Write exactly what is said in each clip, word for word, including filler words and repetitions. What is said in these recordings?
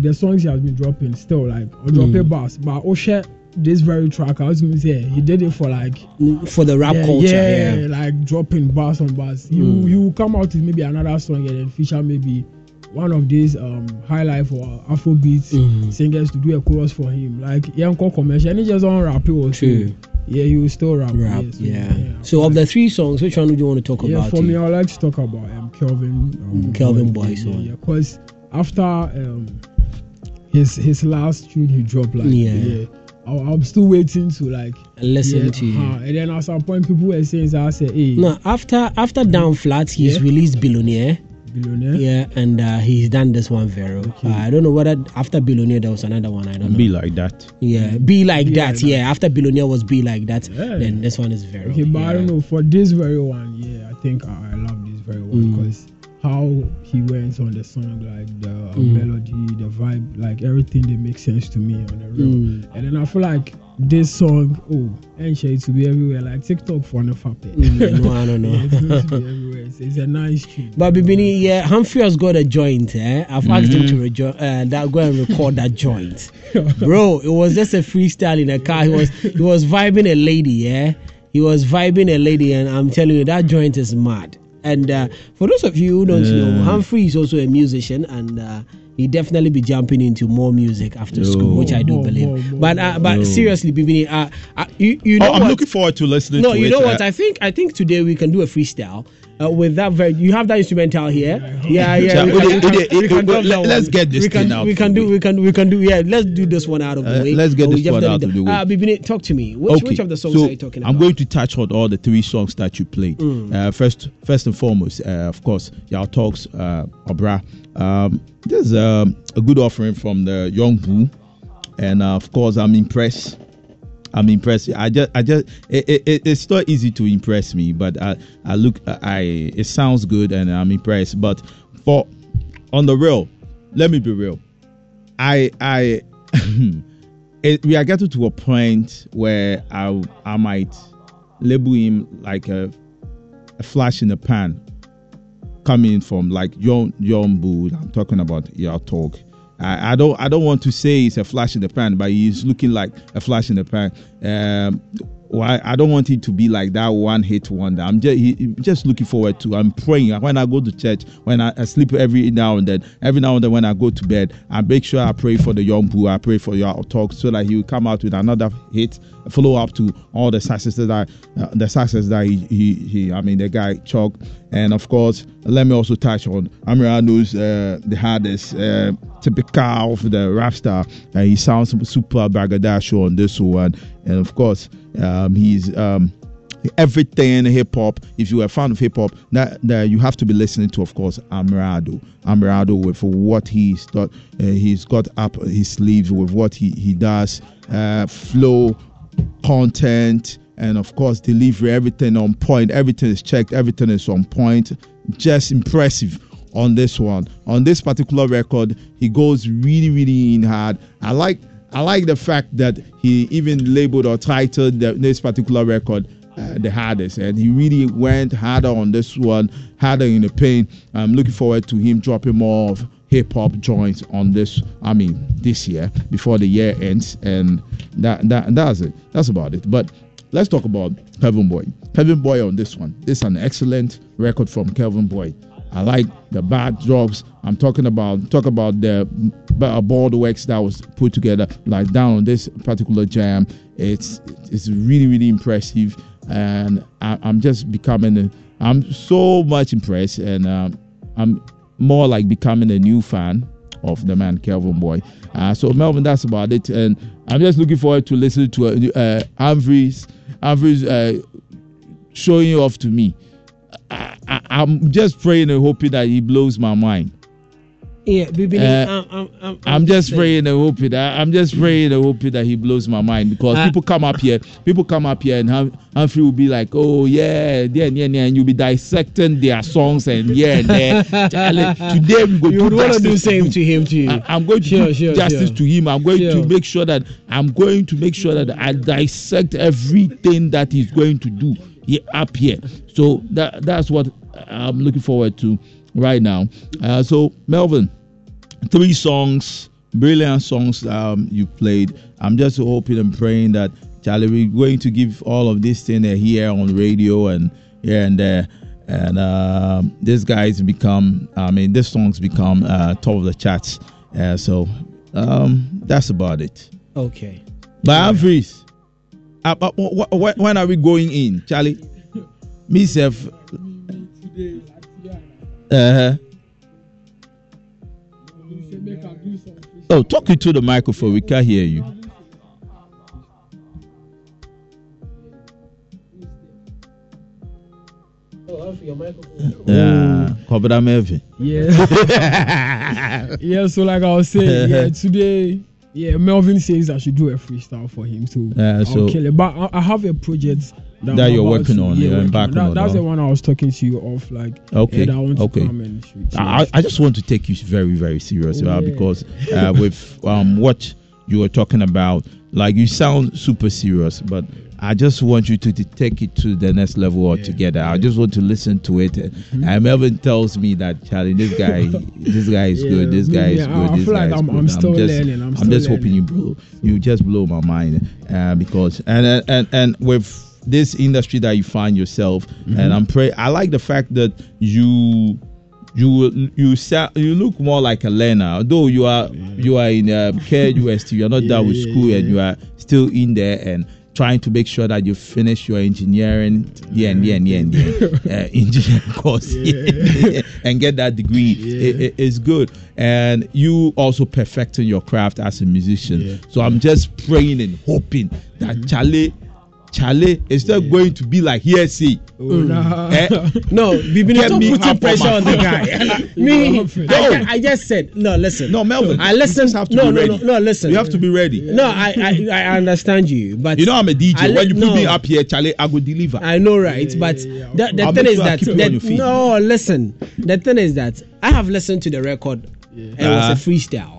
The songs he has been dropping still like dropping mm. bars, but Osher, this very track I was gonna say he did it for like for the rap yeah, culture, yeah, yeah, like dropping bars on bars. You mm. you come out with maybe another song and then feature maybe one of these um high life or Afrobeats mm. singers to do a chorus for him. Like he ain't called commercial, and he just on rap it true. Yeah, he will still rap. rap yes, yeah. yeah. So of the three songs, which one would you want to talk yeah, about? Yeah, for me, I like to talk about um Kelvyn um, Kelvyn Boy song. Yeah, because after um. His his last tune he dropped, like yeah, yeah I, I'm still waiting to like listen yeah, to you. Uh-huh. And then at some point people were saying, I said, hey. No, after after Down Flat, he's yeah. released Billionaire. Billionaire. Yeah, and uh, he's done this one Vero. Okay. Uh, I don't know whether after Billionaire there was another one. I don't know. Be like that. Yeah, be like be that. Like yeah, that. After Billionaire was Be Like That. Yeah. Then this one is Vero. Okay, but yeah. I don't know for this very one. Yeah, I think I, I love this very one because. Mm. How he went on the song, like the mm. melody, the vibe, like everything that makes sense to me on the real. Mm. And then I feel like this song, oh, and shade to be everywhere, like TikTok for the fact. Mm, no, I don't know. It's going to be everywhere. It's, it's a nice tune. But Bibini, yeah, Humphrey has got a joint. Eh? I've mm-hmm. asked him to rejo- uh, that go and record that joint, bro. It was just a freestyle in a car. He was he was vibing a lady. Yeah, he was vibing a lady, and I'm telling you, that joint is mad. And uh, for those of you who don't yeah. know, Humphrey is also a musician, and uh, he definitely be jumping into more music after Yo. school, which I do Yo. believe. Yo. But uh, but Yo. seriously, Bibini, uh, uh, you you know oh, I'm what? looking forward to listening. No, to you it. know what? I think I think today we can do a freestyle uh, with that. Very, you have that instrumental here. Yeah, yeah. Let's get this we can, thing out. We can do. We can. We can do. Yeah, let's do this one out of the uh, way. Let's get oh, this one out of the way. Uh, Bibini, talk to me. Which, okay. which of the songs so are you talking about? I'm going to touch on all the three songs that you played. Mm. Uh, first, first and foremost, uh, of course, Yaw Tog's uh, Obra. Um, there's um, a good offering from the young Boo, and uh, of course, I'm impressed. I'm impressed. I just, I just, it, it, it's not easy to impress me, but I, I look, I, it sounds good, and I'm impressed. But for on the real, let me be real. I, I, it, we are getting to a point where I, I might label him like a, a flash in the pan. Coming from like Yon Yombu, I'm talking about Yaw Tog. I, I don't I don't want to say it's a flash in the pan, but he's looking like a flash in the pan. Um, well, I, I don't want it to be like that one hit wonder. I'm just he, just looking forward to. I'm praying when I go to church, when I, I sleep every now and then, every now and then when I go to bed, I make sure I pray for the Yombu. I pray for Yaw Tog so that he will come out with another hit, follow up to all the successes that uh, the success that he, he he I mean the guy Chog. And of course, let me also touch on Amerado's uh, the hardest uh, typical of the rap star. Uh, he sounds super bagadasho on this one, and of course, um, he's um, everything hip hop. If you are a fan of hip hop, that, that you have to be listening to, of course, Amerado. Amerado with what he's got, uh, he's got up his sleeves with what he he does, uh, flow, content. And of course, delivery, everything on point. Everything is checked. Everything is on point. Just impressive. on this one. On this particular record, he goes really, really in hard. I like I like the fact that he even labeled or titled the, this particular record uh, the hardest, and he really went harder on this one, harder in the pain. I'm looking forward to him dropping more of hip-hop joints on this, I mean, this year, before the year ends, and that, that that's it. That's about it. But let's talk about Kelvyn Boy. Kelvyn Boy on this one. This is an excellent record from Kelvyn Boy. I like the bad drops. I'm talking about talk about the board works that was put together, like down on this particular jam. It's it's really, really impressive, and I, I'm just becoming, I'm so much impressed, and um, I'm more like becoming a new fan of the man Kelvyn Boy. Uh, so Melvin, that's about it, and I'm just looking forward to listening to uh, Humphreys, Humphreys uh, showing you off to me. I, I, I'm just praying and hoping that he blows my mind. Yeah, Bibini, uh, I'm, I'm, I'm, I'm just praying and hoping that I'm just praying and hoping that he blows my mind, because uh, people come up here, people come up here, and Hum, Humphrey will be like, "Oh yeah, yeah, yeah, yeah," and you'll be dissecting their songs and yeah, and there. Today we go. You would want to do same to him too. I, I'm going to sure, do sure, justice sure. to him. I'm going sure. to make sure that I'm going to make sure that I dissect everything that he's going to do. Yeah, up here. So that that's what I'm looking forward to right now. Uh, so Melvin, three songs, brilliant songs um, you played. I'm just hoping and praying that Charlie, we're going to give all of this thing here on radio and here and there. And uh, this guy's become, I mean, this song's become uh, top of the charts. Uh, so um, that's about it. Okay. But I'm freeze. Uh, uh, when, when are we going in, Charlie? Myself. Uh-huh. Oh, talk into the microphone. We can't hear you. Your microphone. Yeah, cover them heavy. Yeah. Yeah. So, like I was saying, yeah, today. Yeah, Melvin says I should do a freestyle for him, so yeah, I'll so kill it. But I, I have a project that, that you're working to, on. Yeah, you're working on. That, on that's the one I was talking to you of, like, okay, yeah, I want okay. to come and shoot. I, I just want to take you very, very seriously, oh, yeah. because uh, with um, what you were talking about, like, you sound super serious, but I just want you to, to take it to the next level altogether. Yeah. I just want to listen to it. Mm-hmm. And Melvin tells me that, Charlie, this guy, this guy is yeah. good. This guy yeah, is good. I this feel guy like is I'm, good. I'm still I'm just, learning. I'm, still I'm just learning. hoping you blow, you just blow my mind uh, because and and and with this industry that you find yourself, mm-hmm. and I'm pray. I like the fact that you. You you you look more like a learner, though you are yeah. you are in uh, K N U S T. You are not yeah, done with school, yeah. and you are still in there and trying to make sure that you finish your engineering, yeah, and yeah, and yeah, and yeah, uh, engineering course, yeah. and get that degree. Yeah. It, it, it's good, and you also perfecting your craft as a musician. Yeah. So I'm just praying and hoping that mm-hmm. Charlie. Charlie, it's not yeah. going to be like hearsay. Oh, mm. nah. eh? No, Bibini, don't put the pressure on the guy. Me, no. I, I just said, no, listen. No, Melvin, I listen. Have to no, be no, ready. no, no, listen. You have to be ready. Yeah. No, I, I, I understand you, but you know I'm a D J. I, when you put no. me up here, Charlie, I go deliver. I know, right? Yeah, but yeah, yeah, okay. the, the thing is that, that no, listen. The thing is that I have listened to the record, yeah. and uh, it was a freestyle.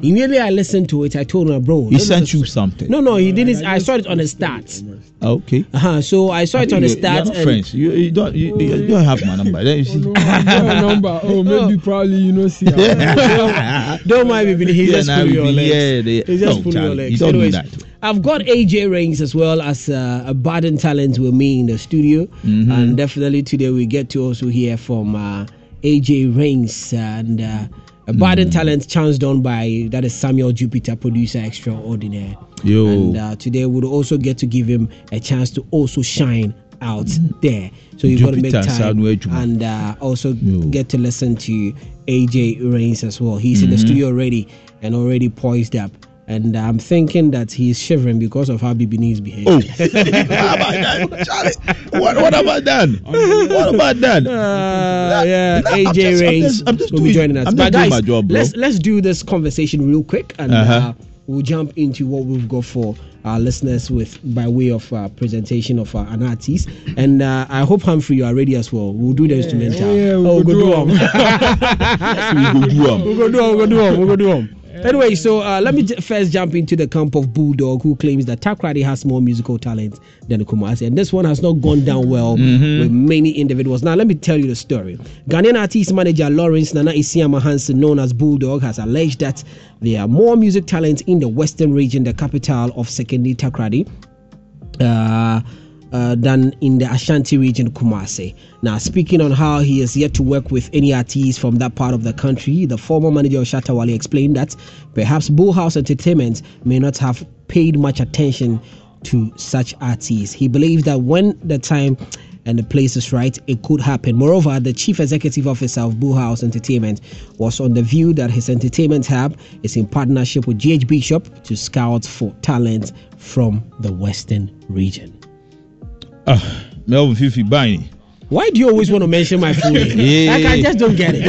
Immediately I listened to it, I told him, bro. He sent you something. No, no, he didn't. I saw it on the stats. Okay. Uh-huh. So I saw I it on the stats. You're friends. You, you don't. You, you don't have my number. Then you see. Oh, no, number. Oh, maybe probably you know. See. Don't mind me. He yeah, just nah, pulled your legs. Yeah, they, he just no, pulled your legs. You don't Anyways, do that. I've got A J Reigns as well as uh, a budding talent with me in the studio, mm-hmm. and definitely today we get to also hear from uh, A J Reigns and. Uh, A budding mm. talent chanced on by, that is Samuel Jupiter, producer extraordinaire. Yo. And uh, today we'll also get to give him a chance to also shine out mm. there. So you've got to make time and uh, also Yo. get to listen to A J Reigns as well. He's mm-hmm. in the studio already and already poised up. And I'm thinking that he's shivering because of how Bibini is behaving. Oh, what, what about that? What about that? Uh, yeah, nah, A J Reigns will be joining us. I'm but guys, doing my job, bro. let's let's do this conversation real quick and. Uh-huh. Uh, we'll jump into what we've got for our listeners with by way of uh, presentation of uh, an artist. And uh, I hope, Humphrey, you are ready as well. We'll do the yeah, instrumental. Yeah, we'll go do them. We'll go do them. We'll go do them. We'll go do them. Anyway, so uh, let me j- first jump into the camp of Bulldog, who claims that Takoradi has more musical talent than Kumasi. And this one has not gone down well mm-hmm. with many individuals. Now, let me tell you the story. Ghanaian artist manager Lawrence Nana Isiama Hansen, known as Bulldog, has alleged that there are more music talents in the western region, the capital of Sekende Takoradi, uh, uh, than in the Ashanti region, Kumasi. Now, speaking on how he is yet to work with any artists from that part of the country, the former manager of Shatta Wale explained that perhaps Bullhaus Entertainment may not have paid much attention to such artists. He believes that when the time and the place is right, it could happen. Moreover, the chief executive officer of Bullhaus Entertainment was on the view that his entertainment hub is in partnership with G H Bishop to scout for talent from the western region. Ah, Melvin Fifi Bani. Why do you always want to mention my full name? Yeah. Like, I just don't get it.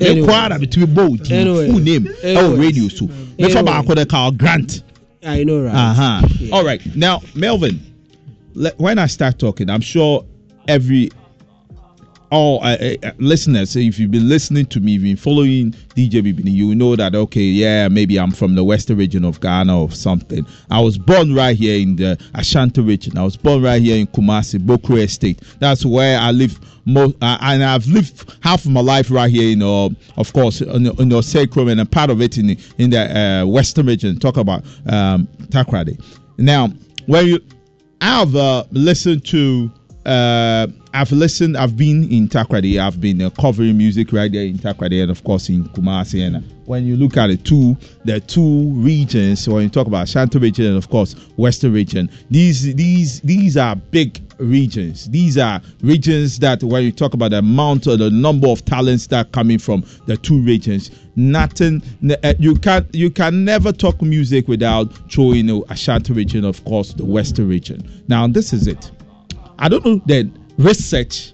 Anyway, full name. Oh, radio too. Grant. I know, right? Uh huh. Yeah. All right. Now, Melvin, le- when I start talking, I'm sure every all uh, uh, listeners, if you've been listening to me, you've been following D J Bibini, you know that, okay, yeah, maybe I'm from the western region of Ghana or something. I was born right here in the Ashanti region. I was born right here in Kumasi, Bokro Estate. That's where I live most, uh, and I've lived half of my life right here, you know, of course, in, in the Sacrum and a part of it in the, in the uh, western region. Talk about um, Takoradi. Now, when you, I've uh, listened to Uh, I've listened, I've been in Takoradi, I've been uh, covering music right there in Takoradi and of course in Kumasi. And when you look at the two, the two regions, when you talk about Ashanti region and of course Western region, these these these are big regions. These are regions that when you talk about the amount or the number of talents that are coming from the two regions, nothing you can you can never talk music without throwing uh, Ashanti region, of course the Western region. Now this is it. I don't know that research.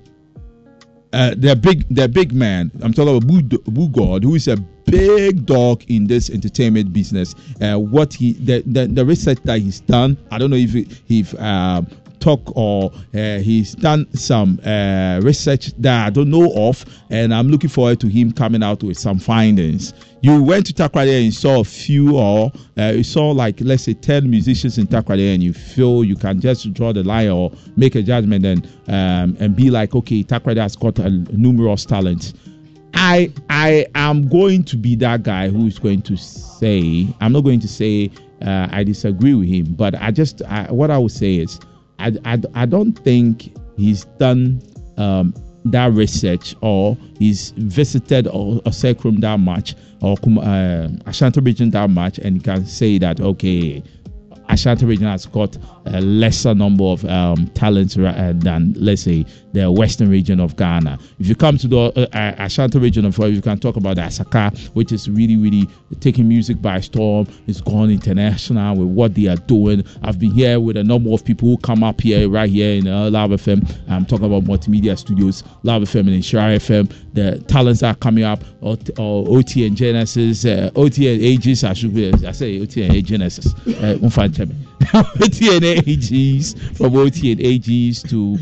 Uh, they're big. They're big man. I'm talking about Bugod, who is a big dog in this entertainment business. Uh, what he the, the the research that he's done. I don't know if he, if um, talk or uh, he's done some uh, research that I don't know of, and I'm looking forward to him coming out with some findings. You went to Takoradi and saw a few, or uh, you saw like let's say ten musicians in Takoradi, and you feel you can just draw the line or make a judgment and um, and be like, okay, Takoradi has got a numerous talent. I I am going to be that guy who is going to say I'm not going to say uh, I disagree with him, but I just I, what I would say is. I, I, I don't think he's done um, that research or he's visited Osekrum that much or uh, Ashanti region that much and can say that, okay, Ashanti region has got a lesser number of um, talents uh, than, let's say, the western region of Ghana. If you come to the uh, Ashanti region, of you can talk about the Asakaa, which is really, really taking music by storm. It's gone international with what they are doing. I've been here with a number of people who come up here, right here in uh, Luv F M. I'm talking about multimedia studios, Luv F M and Inshira F M. The talents are coming up, or, or O T and Genesis, uh, O T and Ages, I should be, I say O T and Genesis. Uh, O T and Ages, from O T and Ages to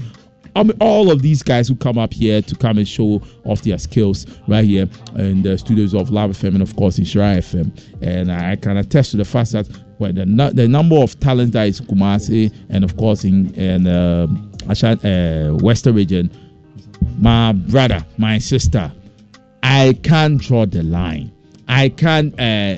I mean, all of these guys who come up here to come and show off their skills right here in the studios of Luv F M and of course in Inshira F M. And I can attest to the fact that well, the, the number of talent that is Kumasi and of course in, in uh, Ashan, uh, Western region, my brother, my sister, I can draw the line. I can uh,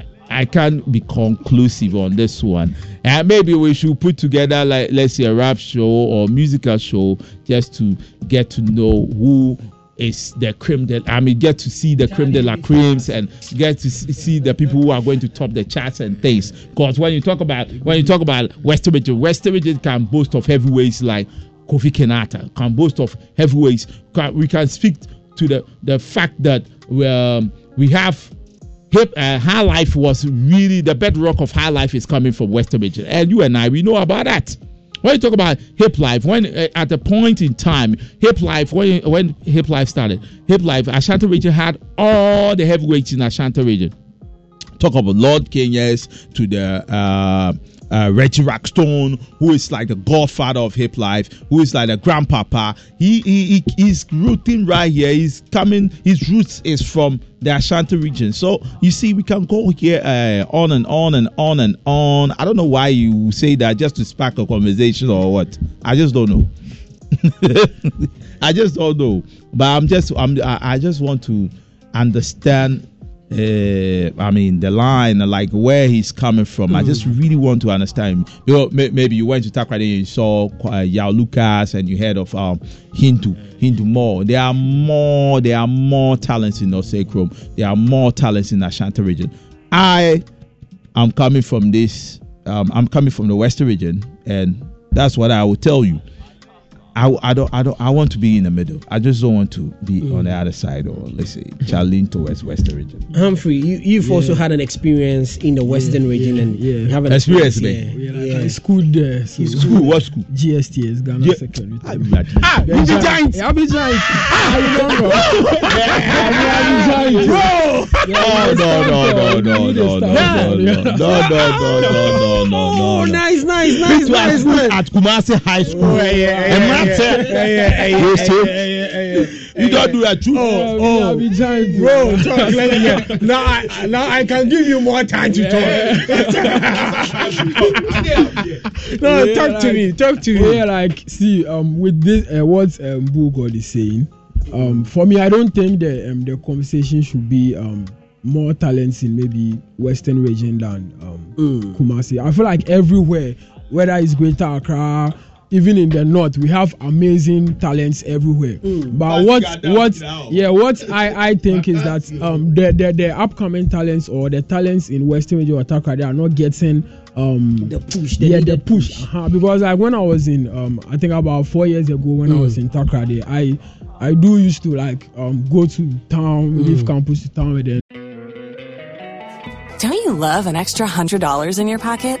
uh, I can't be conclusive on this one. And maybe we should put together, like let's say, a rap show or musical show just to get to know who is the creme de la, I mean, get to see the creme de la creams and get to see the people who are going to top the charts and things. Because when you talk about when you talk about Western region, Western region can boast of heavyweights like Kofi Kinaata, can boast of heavyweights. We can speak to the the fact that we, um, we have. Hip, uh, high life was really the bedrock of high life is coming from Western region, and you and I we know about that. When you talk about hip life, when uh, at a point in time, hip life, when when hip life started, hip life, Ashanti region had all the heavyweights in Ashanti region. Talk about Lord Kenyes to the uh, uh, Reggie Rackstone, who is like the godfather of hip life, who is like the grandpapa. He he he's rooting right here. He's coming. His roots is from the Ashanti region. So you see, we can go here uh, on and on and on and on. I don't know why you say that, just to spark a conversation or what. I just don't know. I just don't know. But I'm just I'm I just want to understand. Uh, I mean the line, like where he's coming from. Mm. I just really want to understand him. You know, may, maybe you went to Takrade and you saw uh, Yao Lucas and you heard of um, Hindu, Hindu more. There are more. There are more talents in Osakrom. There are more talents in Ashanti region. I am coming from this. Um, I'm coming from the Western region, and that's what I will tell you. I, I don't I don't I want to be in the middle. I just don't want to be mm. on the other side, or let's say challenge towards Western region. Humphrey, you, you've yeah. also had an experience in the Western yeah, region yeah, and yeah. you have an experience there. Yeah. Yeah. Yeah. I schooled there. So school, school, what school? G S T S, Ghana yeah. Secondary. Ah, you be giant. You be giant. Ah, you be giant. Bro. No, no, no, no, no, no, no, no, no, no, no, no. Oh, nice, nice, nice, nice, nice. At Kumasi High School. You don't do that too. Oh, oh. Bro, talk, let me now, I, now I can give you more time to talk. No, yeah, talk like, to me. Talk to me. Yeah, like see, um, with this, uh, what um, Bulldog is saying, um, for me, I don't think the um, the conversation should be um. more talents in maybe Western region than um mm. Kumasi. I feel like everywhere, whether it's Greater Accra. Even in the north, we have amazing talents everywhere. Mm, but what, what, yeah, what I, I think is that um, the, the the upcoming talents or the talents in Western region Attacker, they are not getting um the push. They yeah, the push. push. Uh-huh. Because like when I was in um, I think about four years ago when mm. I was in Takrade, I I do used to like um go to town, mm. leave campus to town with them. Don't you love an extra hundred dollars in your pocket?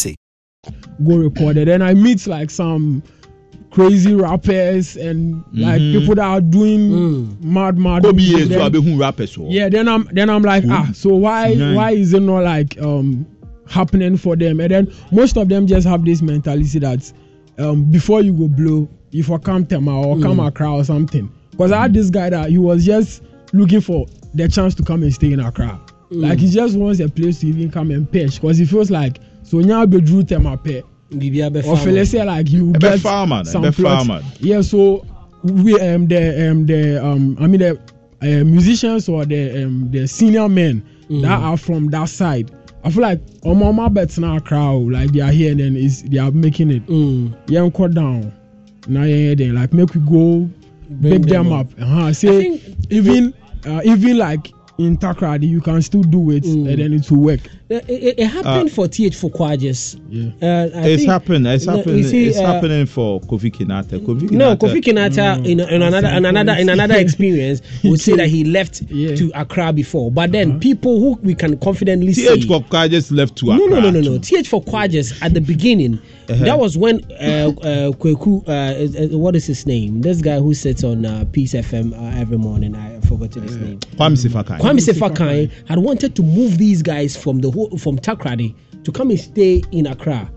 Go recorded, and I meet like some crazy rappers and mm-hmm. like people that are doing mm. mad mad music. Then, yeah, then I'm then I'm like, mm. ah, so why mm. why is it not like um happening for them? And then most of them just have this mentality that um before you go blow, if I come Tema or mm. come Accra or something. Because mm. I had this guy that he was just looking for the chance to come and stay in Accra. Mm. Like he just wants a place to even come and pitch because he feels like so now be drew them up here. Or let's say like you get farmer, some farmer. Yeah, so we um the um the um I mean the uh, musicians or the um the senior men mm. that are from that side. I feel like Omama bets now crowd like they are here and then is they are making it. Mm. Yeah, cut down. Now yeah, then like make we go big them, them up. up. Uh-huh. Say think, even uh, even like. In Takrade, you can still do it, mm. and then it will work. It, it, it happened uh, for T H four Kwages. Yeah. Uh, it's happened. It's happening. See, it's uh, happening for Kofi Kinaata. Kofi Kinaata. No, Kofi Kinaata no, no. in, in another, in another, in another experience would say that he left yeah. to Accra before, but then uh-huh. people who we can confidently say T H four Kwages left to Accra. No, no, no, no, no. T H four Kwages at the beginning. Uh-huh. That was when uh, uh, Kwaku, uh, uh, what is his name? This guy who sits on uh, Peace F M uh, every morning. I forgot his yeah. name. Kwame Sefakai. Kwame Sefakai had wanted to move these guys from the whole, from Takrade to come and stay in Accra.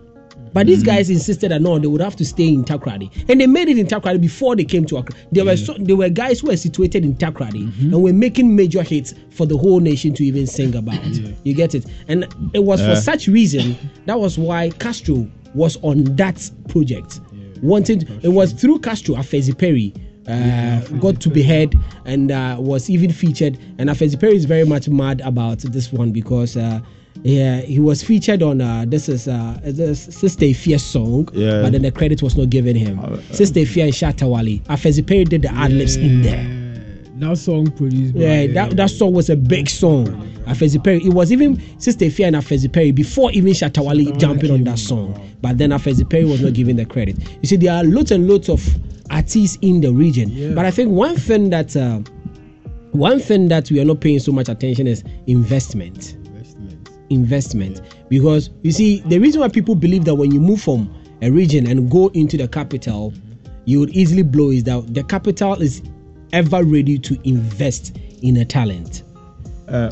But these mm. guys insisted that no, they would have to stay in Takoradi, and they made it in Takoradi before they came to Accra. There yeah. were so, there were guys who were situated in Takoradi mm-hmm. and were making major hits for the whole nation to even sing about. Yeah. You get it? And it was uh. for such reason that was why Castro was on that project. Yeah. Wanted Castro. It was through Castro, Afezi Perry. Uh, yeah, got to be heard and uh, was even featured. And Afezi Perry is very much mad about this one because uh, yeah, he was featured on uh, this is uh, this Sister Fear song, yeah. but then the credit was not given him. Uh, Sister Fear and Shatta Wale. Afezi Perry did the ad libs yeah, in there. That song produced. Yeah, by, that uh, that song was a big song. Afezi Perry. It was even Sister Fear and Afezi Perry before even Shatta Wale Shatta jumping on that song. Out. But then Afezi Perry was not given the credit. You see, there are lots and lots of artists in the region, yeah. but I think one thing that uh, one thing that we are not paying so much attention is investment. Investment, investment. Yeah. Because you see, the reason why people believe that when you move from a region and go into the capital, mm-hmm. you would easily blow is that the capital is ever ready to invest in a talent. Uh,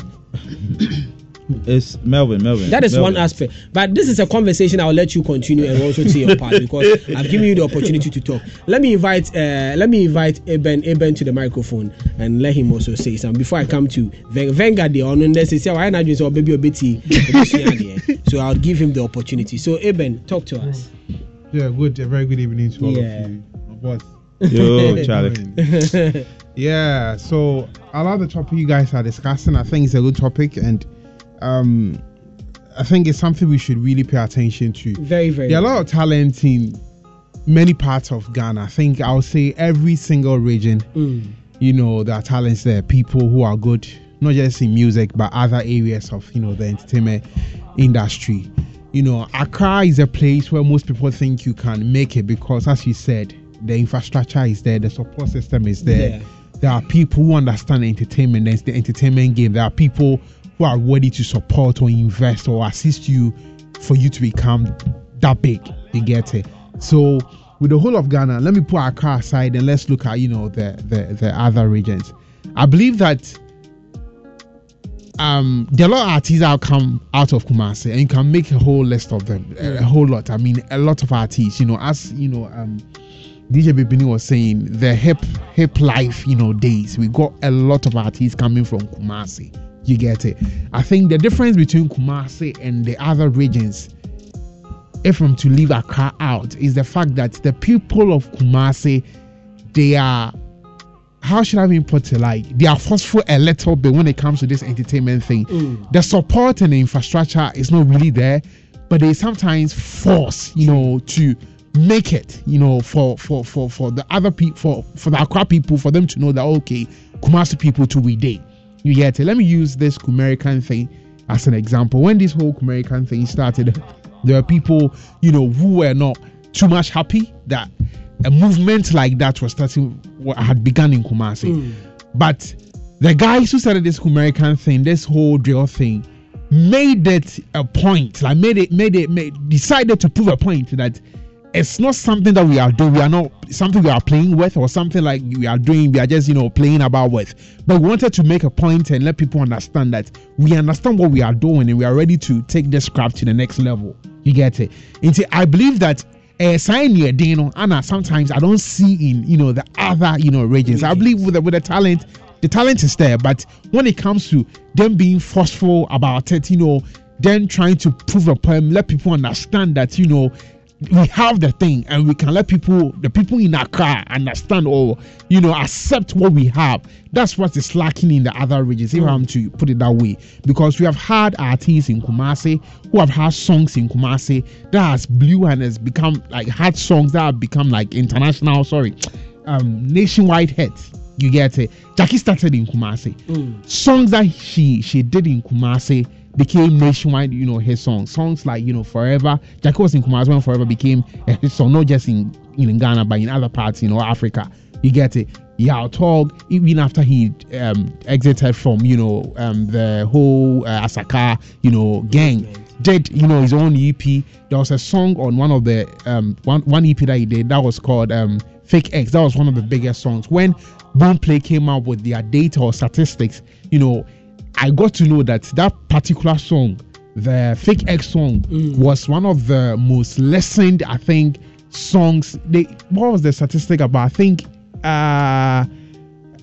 It's Melvin, Melvin. That is Melvin. One aspect. But this is a conversation I'll let you continue and also say your part because I've given you the opportunity to talk. Let me invite uh, let me invite Eben Eben to the microphone and let him also say something before I come to Venga de baby. So I'll give him the opportunity. So Eben, talk to us. Yeah, good. A very good evening to all yeah. of you. What? Yo, Charlie. Yeah, so a lot of the topic you guys are discussing, I think it's a good topic and Um, I think it's something we should really pay attention to. Very, very. There are a lot of talent in many parts of Ghana. I think I'll say every single region, mm. you know, there are talents there. People who are good, not just in music, but other areas of, you know, the entertainment industry. You know, Accra is a place where most people think you can make it because, as you said, the infrastructure is there, the support system is there. Yeah. There are people who understand entertainment. There's the entertainment game. There are people who are ready to support or invest or assist you for you to become that big. You get it? So with the whole of Ghana, let me put Accra aside and let's look at, you know, the the, the other regions. I believe that um, there are a lot of artists that come out of Kumasi and you can make a whole list of them, a, a whole lot. I mean, a lot of artists, you know, as, you know, um, D J Bibini was saying, the hip, hip life, you know, days. We got a lot of artists coming from Kumasi. You get it? I think the difference between Kumasi and the other regions, if I'm to leave Accra out, is the fact that the people of Kumasi, they are, how should I even put it, like, they are forceful a little bit when it comes to this entertainment thing. Mm. The support and the infrastructure is not really there, but they sometimes force, you know, to make it, you know, for for for, for the other people, for, for the Accra people, for them to know that, okay, Kumasi people too, we did. You get it? Let me use this Kumerican thing as an example. When this whole Kumerican thing started, there were people, you know, who were not too much happy that a movement like that was starting, had begun in Kumasi. Mm. But the guys who started this Kumerican thing, this whole drill thing, made it a point, like made it, made it, made, decided to prove a point that it's not something that we are doing, we are not something we are playing with or something like we are doing, we are just, you know, playing about with. But we wanted to make a point and let people understand that we understand what we are doing and we are ready to take this craft to the next level. You get it? And I believe that uh, sometimes I don't see in, you know, the other, you know, regions. I believe with the, with the talent, the talent is there, but when it comes to them being forceful about it, you know, then trying to prove a point, let people understand that, you know, we have the thing and we can let people, the people in Accra, understand or, you know, accept what we have. That's what is lacking in the other regions, if I'm to put it that way. Because we have had artists in Kumasi who have had songs in Kumasi that has blew and has become like, had songs that have become like international, sorry, um, nationwide hits. You get it? Jackie started in Kumasi. Mm. Songs that she she did in Kumasi became nationwide, you know, his songs. Songs like, you know, Forever. Jackie was in Kumasi when Forever became a hit song, not just in, in Ghana, but in other parts, you know, Africa. You get it? Yaw Tog, even after he um, exited from, you know, um, the whole uh, Asakaa, you know, gang, did, you know, his own E P. There was a song on one of the, um, one, one E P that he did that was called um, Fake X. That was one of the biggest songs. When Boomplay came out with their data or statistics, you know, I got to know that that particular song the Fake X song mm. was one of the most listened, I think, songs. They, what was the statistic about? I think uh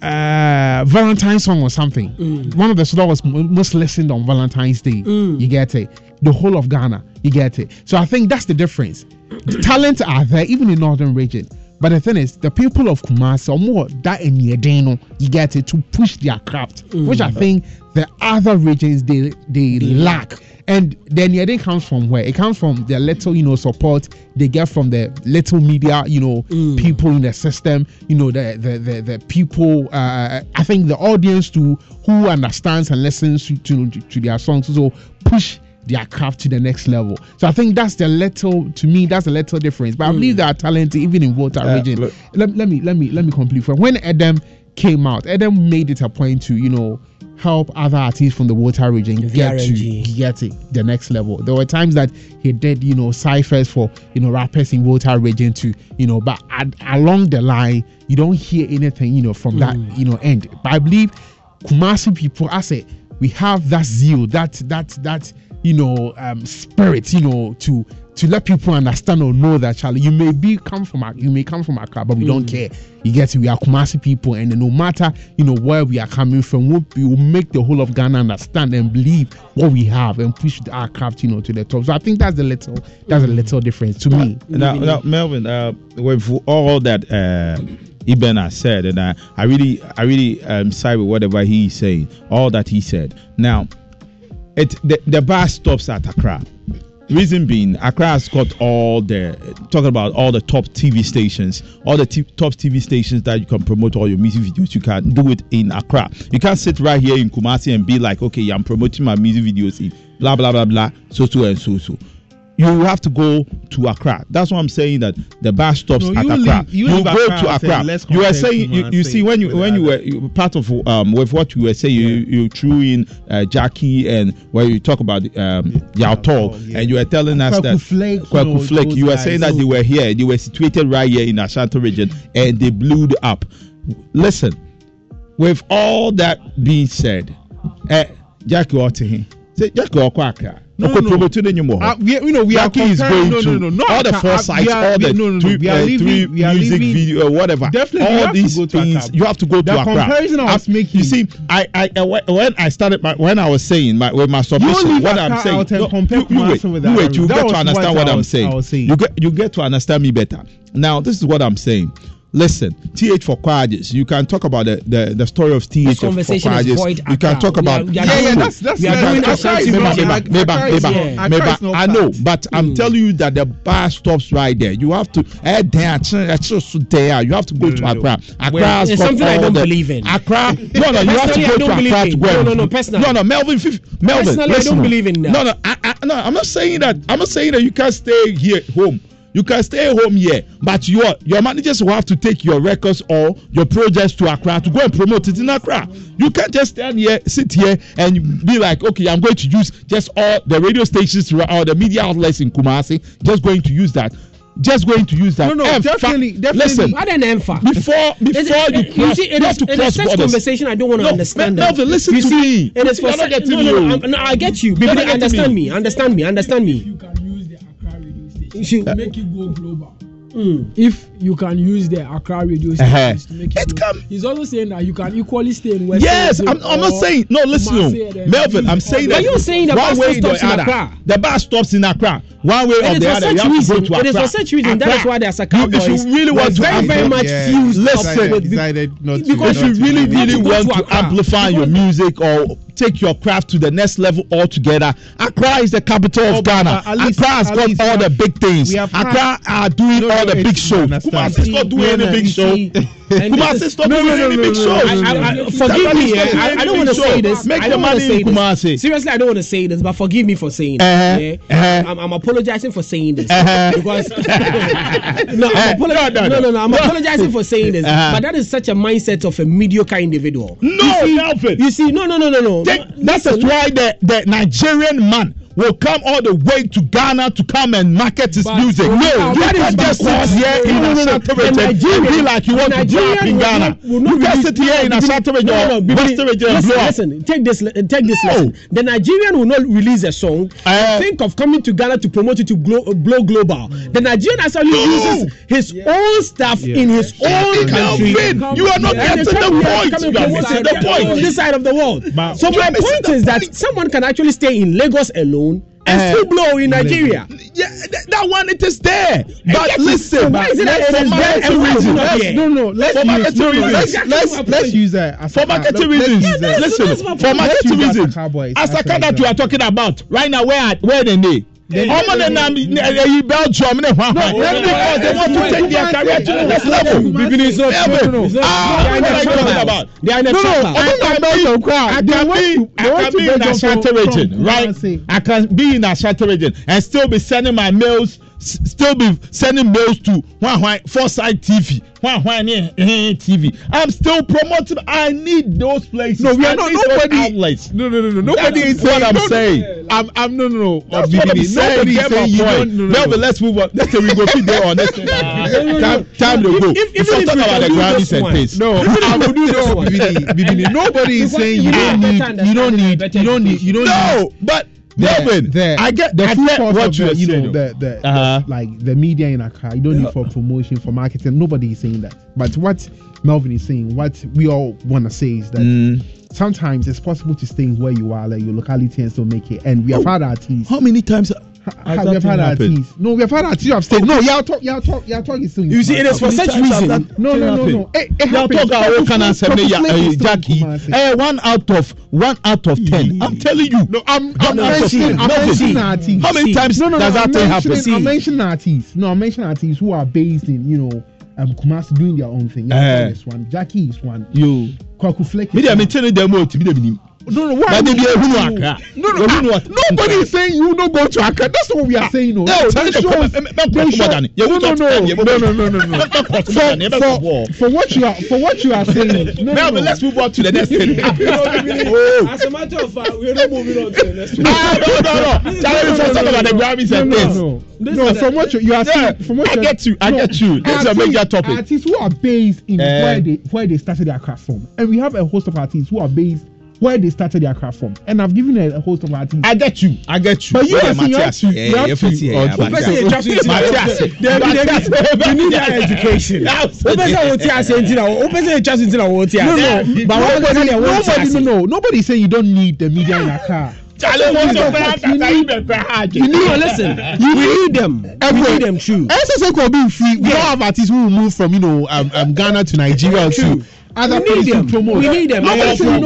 uh Valentine's song or something. Mm. One of the songs was m- most listened on Valentine's Day. Mm. You get it. The whole of Ghana. You get it. So I think that's the difference. The talents are there, even in northern region. But the thing is, the people of Kumasi or more that in Yedeno, you get it, to push their craft, mm. which I think the other regions they they mm. lack. And the Yedeno comes from where? It comes from the little, you know, support they get from the little media, you know, mm. people in the system, you know, the the the, the people. Uh, I think the audience too, who understands and listens to, to to their songs, so push their craft to the next level. So I think that's the little, to me, that's the little difference. But I believe mm. they are talented even in water uh, region. Look, let, let me let me let me complete. When Edem came out, Edem made it a point to, you know, help other artists from the water region get to get it the next level. There were times that he did, you know, ciphers for, you know, rappers in water region to, you know, but ad, along the line you don't hear anything, you know, from mm. that, you know, end. But I believe Kumasi people, I say, we have that zeal, that that that you know, um, spirit, you know, to to let people understand or know that, Charlie, you may be come from our, you may come from Accra, but we mm. don't care. You get it, we are Kumasi people, and no matter, you know, where we are coming from, we'll, we'll make the whole of Ghana understand and believe what we have and push our craft, you know, to the top. So I think that's the little, that's a little difference to me. Now, now Melvin, uh, with all that uh, Ibena said, and I, I really, I really am sorry with whatever he's saying, all that he said. Now, It, the, the bar stops at Accra. Reason being, Accra has got all the, talking about all the top T V stations, all the t- top T V stations that you can promote all your music videos. You can do it in Accra. You can't sit right here in Kumasi and be like, okay, I'm promoting my music videos in blah, blah, blah, blah, so, so, and so, so. You have to go to Accra. That's why I'm saying that the bar stops no, at Accra. Leave, you you go Accra to Accra. Say, you were saying, you, you see, when you when you were you, part of um with what you were saying, yeah. you, you threw in uh, Jackie and where you talk about um Yaw Tog, yeah. and you were telling us Kwaku that Fleck, Kwaku no, Fleck, you were saying guys, that so. they were here, they were situated right here in Ashanti region, and they blew up. Listen, with all that being said, uh, Jackie Otihin, say Jackie Okwaka. No, no, no. Anymore. Uh, we, you know, we are is going no, to no, no, no, all the first sites, all the no, no, no, three, we are uh, leaving, three we are music leaving, video, whatever. Definitely, all these to to things you have to go the to Accra. The comparison I was making. You see, I, I, I when I started, my, when I was saying my, with my submission, what I'm saying. No, you, you wait, you, wait, you get to understand what, what I'm saying. saying. You get, you get to understand me better. Now, this is what I'm saying. Listen, T H four Kwages. You can talk about the, the, the story of T H four Kwages. You can talk about yeah, yeah, that's that's I know, but I'm mm. telling you that the bar stops right there. You have to add there. You have to go to Accra. Accra is something I don't believe in. Accra, no, no, you have to go to Accra. No, no, no, personally, no, no, Melvin, Melvin, I don't believe in. No, no, no, I'm not saying that. I'm not saying that you can't stay here home. You can stay home here, but your your managers will have to take your records or your projects to Accra to go and promote it in Accra. You can't just stand here, sit here, and be like, okay, I'm going to use just all the radio stations or the media outlets in Kumasi. Just going to use that. Just going to use that. No, no, Enfa- definitely, definitely. Listen, what an Enfa. Before, before it, you cross, you see, it is, to it cross is such conversation I don't want to no, understand. No, no, listen you to see, me. It is for such. No, no, no, no, I get you. People understand me. me. Understand me. Understand me. Should uh, make it go global. Mm. If you can use the Accra radio stations uh-huh. to make it, it come. He's also saying that you can equally stay in West. Yes, I'm, I'm not saying. No, listen, no. Melvin, I'm saying that. Are you saying the bus stops in Accra? The bus stops in Accra. One way or the other, you have to go to Accra. It is for such reason. That is why the Asakaa boys really want to very, very much fused up with because you really, really want to amplify your music or take your craft to the next level altogether. Accra is the capital of Ghana. Accra has got all the big things. Accra are doing all the big shows. Kumasi's not doing any big show. Kumasi's not doing any big shows. Forgive me. I don't want to say this. Make the money in Kumasi. Seriously, I don't want to say this, but forgive me for saying it. I'm a apologizing for saying this uh-huh. because no, I'm apolog- no, no, no, no, no, I'm no. apologizing for saying this, uh-huh. but that is such a mindset of a mediocre individual. No, you see, you see no, no, no, no, no. That, that's why the, the Nigerian man will come all the way to Ghana to come and market his but music. No, no you can just sit here in Ashanti and be like you want to grow up in Ghana. You can sit here in Ashanti region or Western region and blow up. Listen, take this, take this lesson. The Nigerian will not release a song and think of coming to Ghana to promote it to blow global. The Nigerian actually uses his own stuff in his own country. You are not getting the point. You are missing the point. This side of the world. So my point is that someone can actually stay in Lagos alone and uh, still blow in Nigeria. Yeah, that, that one it is there. But listen, let's let's use that for marketing reasons. Listen, for marketing reasons, Asakaa that you are talking about right now, where where they need. They want to take their career to the next level. I can be in Ashanti region, right? I can be in Ashanti region and still be sending my mails, still be sending mails to Foresight T V. T V. I'm still promoting. I need those places. No, we are not nobody. No, no, no, no. Nobody is what I'm saying. I'm, I'm no, no, no. That's what I'm saying. Nobody is saying you don't. No, but let's move on. Let's say we go feed them on. Time, time to go. If we talk about the Grammys and things, no, I will do this one. Nobody is saying you don't need. You don't need. You don't need. You don't need. No, but. Melvin, there, I get the I full get what you're you know, the, the, uh-huh. the, like the media in Accra. You don't need for promotion, for marketing. Nobody is saying that. But what Melvin is saying, what we all want to say is that mm. sometimes it's possible to stay where you are, like your locality, and still make it. And we have oh, had our teas. How many times? Ha, ha, we have had our teas. No, we have had our teas. I've stayed. No, Yaw Tog, Yaw Tog, Yaw Tog is still. You see, it is for such reason. No, no, no, no. Yaw Tog are all can answer me, Jackie. Eh, one out of one out of ten. I'm telling you. No, I'm I'm mentioning. I'm mentioning our teas. How many times does that thing happen? I'm mentioning our teas. No, I'm mentioning our teas who are based in, you know. Um, Kumasi doing their own thing. Yeah, uh, this one. Jackie is one. You. Kwaku Fleck. Me, I'm telling them what to be. No, no, what? No, no, no. Nobody is saying you don't go to Accra. That's what we are saying. No, no, no, no. For what you are, for what you are saying. Now, let's move on to the next thing. As a matter of fact, we are not moving on to the next thing. No, no, no. Grammys and things. No, from what you are saying. I get you. I get you. That's a major topic. Artists who are based in where they where they started their craft from, and we have a host of artists who are based. Where they started their craft from, and I've given a, a host of artists. I get you, I get you. But you are Matthias. You need education. No, no, nobody's saying you don't need the media in your car. You know, listen. You need them. We need them too. We have artists who move from you know um Ghana to Nigeria too. Other we, need them. we need them. Nobody saying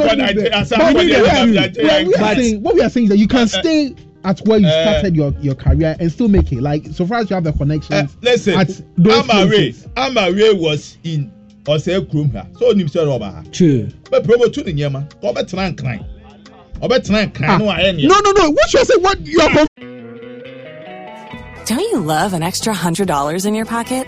what we are saying is that you can stay at where you started uh, your, your career and still make it. Like so far as you have the connections. Uh, listen, at those Amaray, Amaray was in Osei Krumha. So nimse roba. True. But promo to the Nyama. Obet tran cry. Obet tran cry. No I No no no. What you say? What you are? Don't you love an extra hundred dollars in your pocket?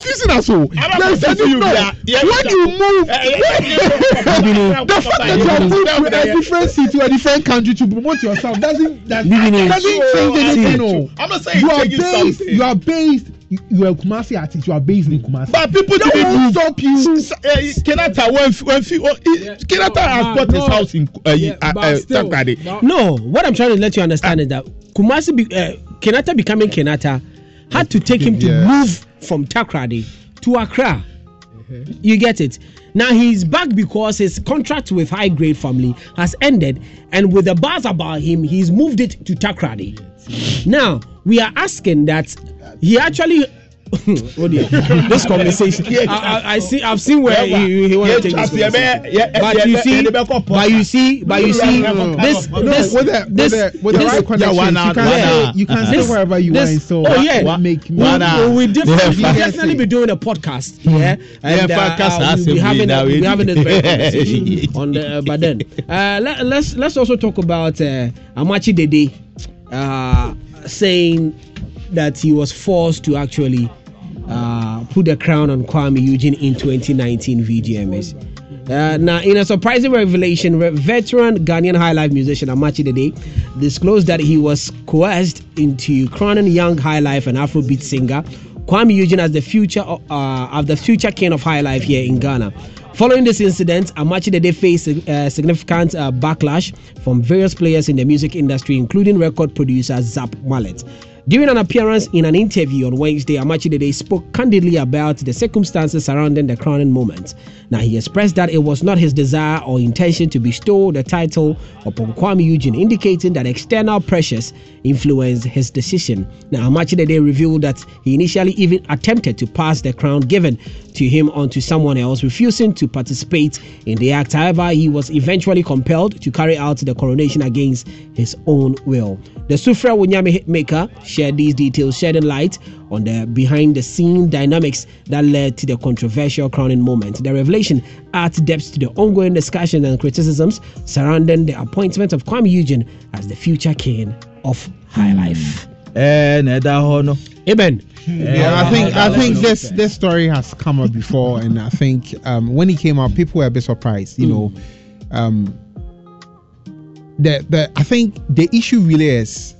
Listen, asshole. When you move, the fact that you are moved to a different city, a different country to promote yourself doesn't doesn't change anything. I'm not saying you are based. You are based. You are Kumasi artist. You are based in Kumasi. But people don't stop you. Kinaata, when Kinaata has bought his house in Takade. No, what I'm trying to let you understand is that Kumasi Kinaata becoming Kinaata had to take him to yeah. move from Takoradi to Accra. Mm-hmm. You get it? Now he's back because his contract with High Grade Family has ended, and with the buzz about him, he's moved it to Takoradi. Yes. Now we are asking that he actually. Oh dear, this conversation. I, I, I see. I've seen where he, he wants to take this conversation. But you see, but you see, but you see, this, this, this, this, you can say wherever you are. So oh yeah, make me. We'll, we'll definitely, we'll definitely be doing a podcast. Yeah, and uh, uh, we'll be having uh, we'll be having this very conversation on the. Uh, but then, uh, let, let's let's also talk about uh, Amachi Dede uh, saying that he was forced to actually uh, put the crown on Kwame Eugene in twenty nineteen V G M As. Uh, now, in a surprising revelation, veteran Ghanaian highlife musician Amachi Dede disclosed that he was coerced into crowning young highlife and Afrobeat singer Kwame Eugene as the future uh, of the future king of highlife here in Ghana. Following this incident, Amachi Dede faced uh, significant uh, backlash from various players in the music industry, including record producer Zap Mallet. During an appearance in an interview on Wednesday, Amachi Dede spoke candidly about the circumstances surrounding the crowning moment. Now, he expressed that it was not his desire or intention to bestow the title upon Kwame Eugene, indicating that external pressures influenced his decision. Now, Amachi Dede revealed that he initially even attempted to pass the crown given to him onto someone else, refusing to participate in the act. However, he was eventually compelled to carry out the coronation against his own will. The Sufre Wonyame hitmaker shared these details, shedding light on the behind-the-scene dynamics that led to the controversial crowning moment. The revelation adds depth to the ongoing discussions and criticisms surrounding the appointment of Kwame Eugene as the future king of high life. Amen. Yeah, I think I think this this story has come up before, and I think um, when it came out, people were a bit surprised. You know, um, the the I think the issue really is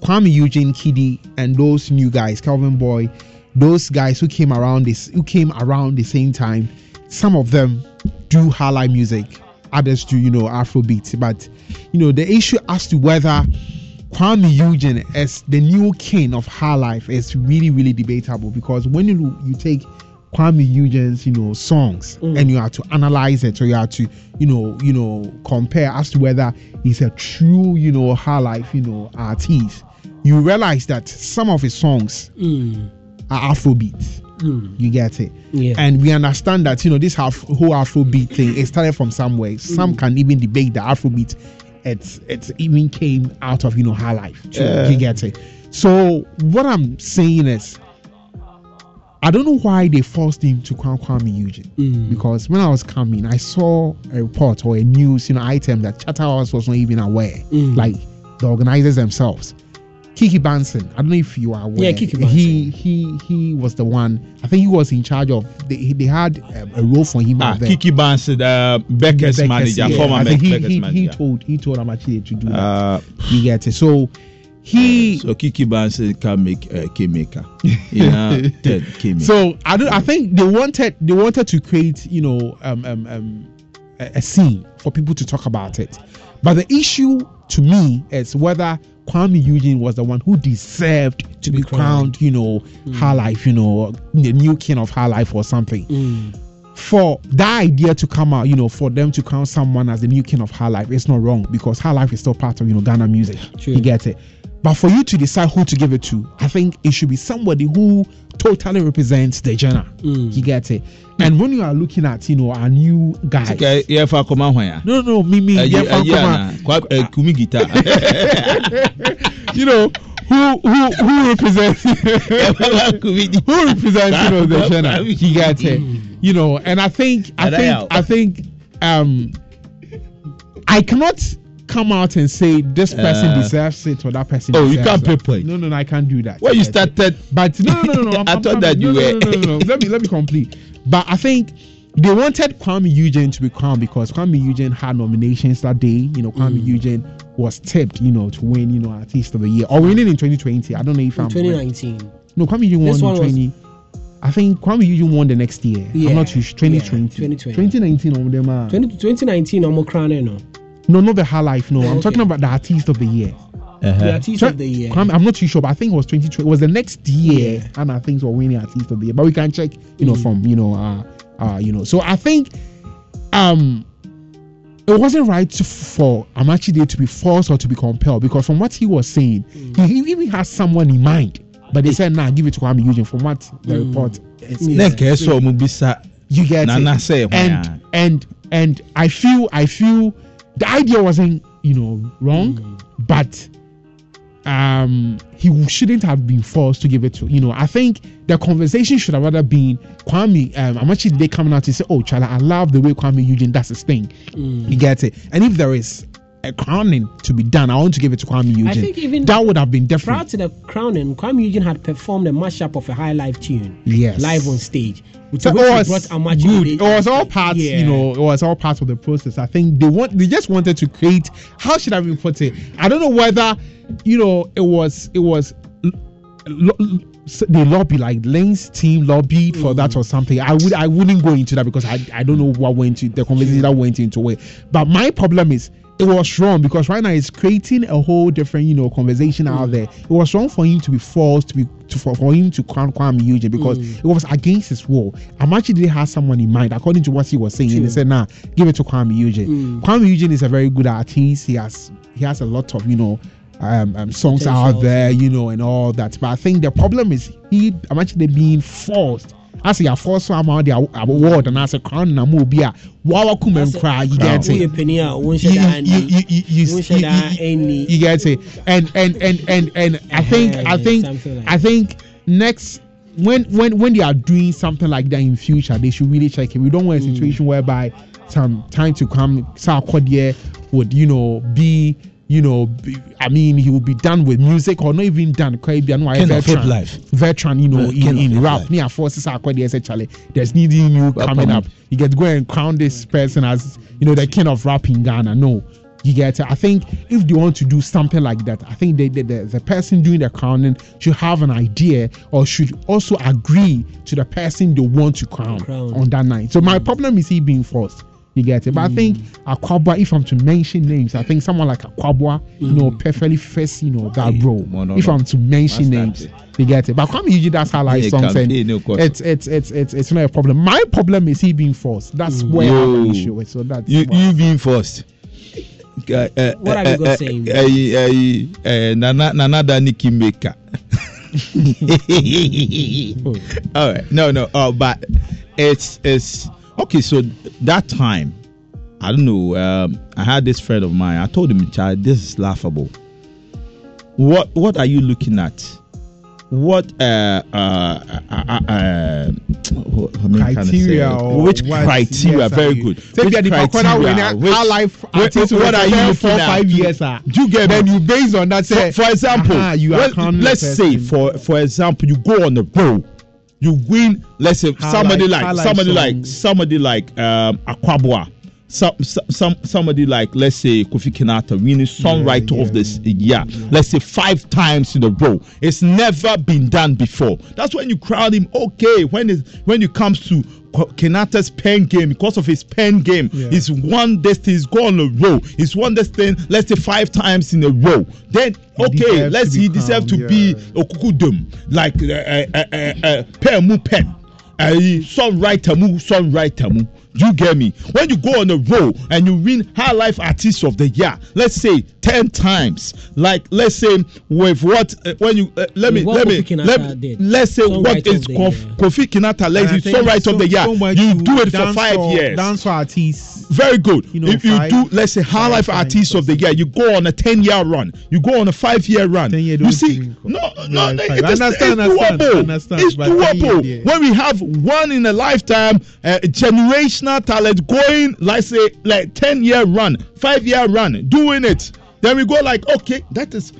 Kwame Eugene, Kidi, and those new guys, Kelvyn Boy, those guys who came around this, who came around the same time. Some of them do highlight music, others do, you know, Afrobeat. But you know, the issue as to whether Kwame Eugene as the new king of highlife is really, really debatable, because when you you take Kwame Eugene's, you know, songs mm. and you have to analyze it, or you have to, you know, you know, compare as to whether he's a true, you know, highlife, you know, artist. You realize that some of his songs mm. are Afrobeat. Mm. You get it? Yeah. And we understand that, you know, this whole Afrobeat thing, it started from somewhere. Mm. Some can even debate the Afrobeat. It's it's even came out of, you know, her life. Yeah. You get it? So what I'm saying is, I don't know why they forced him to come Kwame Eugene. Mm. Because when I was coming, I saw a report or a news, you know, item that Chatterhouse was not even aware. Mm. Like the organizers themselves. Kiki Banson, I don't know if you are aware. Yeah, Kiki Banson. He he he was the one. I think he was in charge of. They they had a, a role for him. Ah, Kiki Banson, uh, Becker's, Becker's manager, yeah. former Becker's he, manager. He told he told Amachi to do uh, that. You get it. So he. So Kiki Banson can make a uh, K-maker. Yeah, K-maker. So I don't. I think they wanted they wanted to create, you know, um um um a, a scene for people to talk about it. But the issue to me is whether Kwame Eugene was the one who deserved to, to be crowned, crowned, you know, mm. highlife, you know, the new king of highlife or something. Mm. For that idea to come out, you know, for them to crown someone as the new king of highlife, it's not wrong, because highlife is still part of, you know, Ghana music. True. You get it. But for you to decide who to give it to, I think it should be somebody who totally represents the genre. Mm. You get it. And when you are looking at, you know, our new guys. Okay, yeah, for Akoma, why? No, no, me, me, uh, yeah, for Akoma. Yeah, Kumi guitar. You know, who, who, who represents, who represents, you know, the genre. You get it. You know, and I think, I think, I think, um, I cannot come out and say this person uh, deserves it or that person oh, deserves it. Oh, you can't that. Play play. No, no, no, I can't do that. Well, you started. But no, no, no, no. I'm, I thought I'm, that no, you no, were. No, no, no, no. Let me, let me complete. But I think they wanted Kwame Eugene to be crowned because Kwame Eugene had nominations that day. You know, Kwame mm. Eugene was tipped, you know, to win, you know, Artist of the Year. Or winning in twenty twenty. I don't know if in I'm twenty nineteen. Right. No, Kwame Eugene this won in twenty. Was... I think Kwame Eugene won the next year. Yeah. I'm not too sure. twenty twenty. twenty nineteen on them are. twenty nineteen on more crowning, no. No, not the high life. No, okay. I'm talking about the Artist of the Year. Uh, uh-huh. the Artist so, of the Year. I'm not too sure, but I think it was twenty twenty. It was the next year, yeah. and I think we were winning Artist of the Year. But we can check, you know, mm. from you know, uh, uh, you know. So I think, um, it wasn't right to, for Amachide to be forced or to be compelled, because from what he was saying, mm. he even has someone in mind. But they said, "Nah, give it to Kwame Eugene." From what the mm. report is, yeah. you get it. And and and I feel I feel the idea wasn't you know wrong, mm. but um he shouldn't have been forced to give it to you know. I think the conversation should have rather been Kwame. Um, I'm actually they coming out to say, "Oh, Chala, I love the way Kwame Eugene does his thing." Mm. You get it. And if there is a crowning to be done, I want to give it to Kwame Eugene. I think even that would have been different. Prior to the crowning, Kwame Eugene had performed a mashup of a high live tune, yes, live on stage. Which so was brought good. It was all parts, yeah. you know. It was all part of the process. I think they want, they just wanted to create. How should I even put it? I don't know whether, you know, it was, it was. Lo- they lobby like Lane's team lobbied mm. for that or something. I would, I wouldn't go into that because I, I don't know what went into the conversation that went into it. But my problem is, it was wrong, because right now it's creating a whole different, you know, conversation mm. out there. It was wrong for him to be forced to be to, for, for him to crown Kwame Eugene, because mm. it was against his will. Amachi did have someone in mind, according to what he was saying. True. And they said, "Nah, give it to Kwame Eugene." Mm. Kwame Eugene is a very good artist. He has he has a lot of you know um, um songs Potential. out there, you know, and all that. But I think the problem is he Amachi being forced. I see a force somehow the award and as a crown Namibia. Wow, come and cry. You get it. You get it. And and and and and I think I think I think next when when when they are doing something like that in future, they should really check it. We don't want a situation whereby some time to come, Sarkodie would you know be. You know, I mean, he will be done with music or not even done. Caribbean, why veteran, life. veteran, you know, in, in rap. Near forces are quite essentially. There's needing you coming up. You get to go and crown this person as you know the king of rap in Ghana. No, you get. I think if they want to do something like that, I think they, they, the the person doing the crowning should have an idea or should also agree to the person they want to crown, crown. on that night. So my problem is he being forced. You get it, but mm. I think Akwaboah, if I'm to mention names, I think someone like Akwaboah, mm. you know, perfectly fits, you know, that role. No, no, if no. I'm to mention That's names, you get it. But Kwame Eugene does her life songs, and it's it's it's it's it's not a problem. My problem is he being forced. That's mm. where Whoa. I have an issue with. So that's you you being forced. Uh, uh, what are you going to say? Nana Nana Daniki Maker. All right, no, no, oh, but it's it's. Okay, so that time, I don't know, um, I had this friend of mine. I told him, "Child, this is laughable. What what are you looking at? What uh, uh, uh, uh, criteria? Which criteria? Very good. Which criteria? What are you looking at? Five years, do you get? Then you based on that. Say, for example, let's say for for example, you go on the road. You win, let's say I somebody like, like somebody like, like somebody like um, Akwaboah, some, some somebody like let's say Kofi Kinaata winning songwriter yeah, yeah, of this year, yeah. let's say five times in a row. It's never been done before. That's when you crowd him. Okay, when it when it comes to Kenata's pen game, because of his pen game, yeah. he's won this thing, he's gone on a roll, he's won this thing, let's say five times in a row. Then, okay, let's he deserves to be Okukudum, yeah. like Per Mu Pen, songwriter Mu, songwriter Mu. You get me? When you go on a roll and you win High Life Artist of the Year, let's say ten times, like let's say with what uh, when you uh, let me let me let me let's say what is Kofi Kinaata let's say songwriter of the year, you do it for five years. Dance artist, very good. If you do let's say High Life Artist of the Year, you go on a ten year run, you go on a five year run. You see, no, no, it's doable. It's doable. When we have one in a lifetime generation. Talent going, let's say, like ten year run, five year run, doing it. Then we go like, okay, that is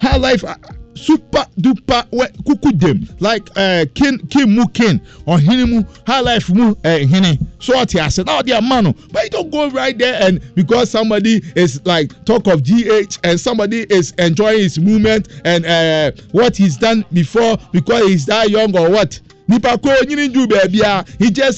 her life. Uh, super duper kukudem like uh, kin kin mu kin or hinimu her life mu hini. So what he has said, oh, they are mano, but you don't go right there and because somebody is like talk of G H and somebody is enjoying his movement and uh, what he's done before because he's that young or what. He just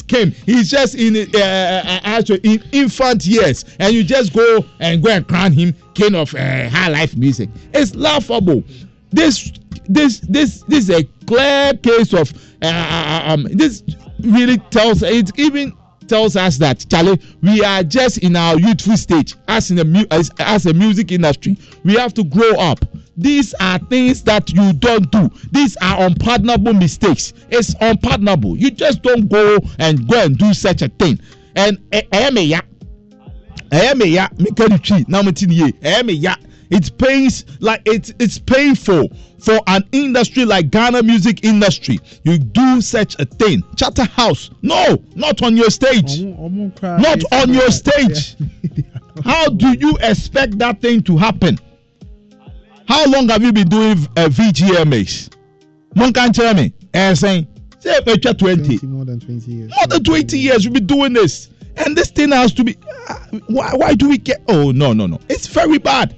came. He's just in uh, actual in infant years, and you just go and go and crown him. king of uh, high life music. It's laughable. This this this this is a clear case of uh, um. This really tells it even tells us that Charlie, we are just in our youthful stage as in the as, as a music industry. We have to grow up. These are things that you don't do. These are unpardonable mistakes. It's unpardonable. You just don't go and go and do such a thing. And it pains like it's it's painful for an industry like Ghana music industry. You do such a thing. Chatterhouse. No, not on your stage. Not on your stage. How do you expect that thing to happen? How long have you been doing uh, V G M As? One can tell me. And saying, say, twenty. More than twenty years. More than twenty years, you've been doing this. And this thing has to be. Uh, why, why do we get. Oh, no, no, no. It's very bad.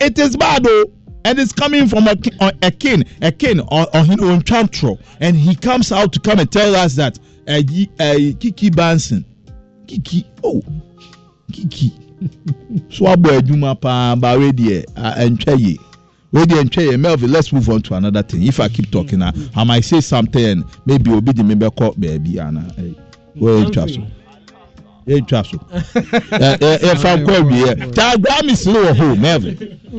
It is bad, though. And it's coming from a, a, a king, a king on, on his own chantro. And he comes out to come and tell us that uh, uh, Kiki Banson. Kiki. Oh. Kiki. Swabo Eduma Pamba Redie and Chaye. Melvin, let's move on to another thing. If I keep talking, I, I might say something. Maybe you'll be the member called baby. Anna, we're in trouble. We're in trouble. If I'm going here, Grammys no home, Melvin.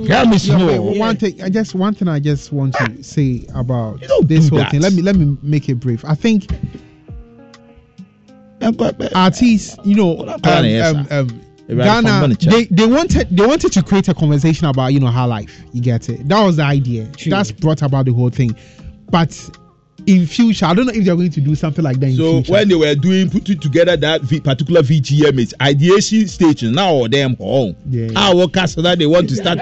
Grammys no. One thing, I just one thing I just want to say about this whole thing. Let me let me make it brief. I think artists, you know, um, um, um, Ghana, they, they wanted they wanted to create a conversation about, you know, her life. You get it? That was the idea. True. That's brought about the whole thing. But in future, I don't know if they're going to do something like that in so future. When they were doing putting together that v, particular V G M As, ideation station now or them home. Yeah. Our workers so that they want to start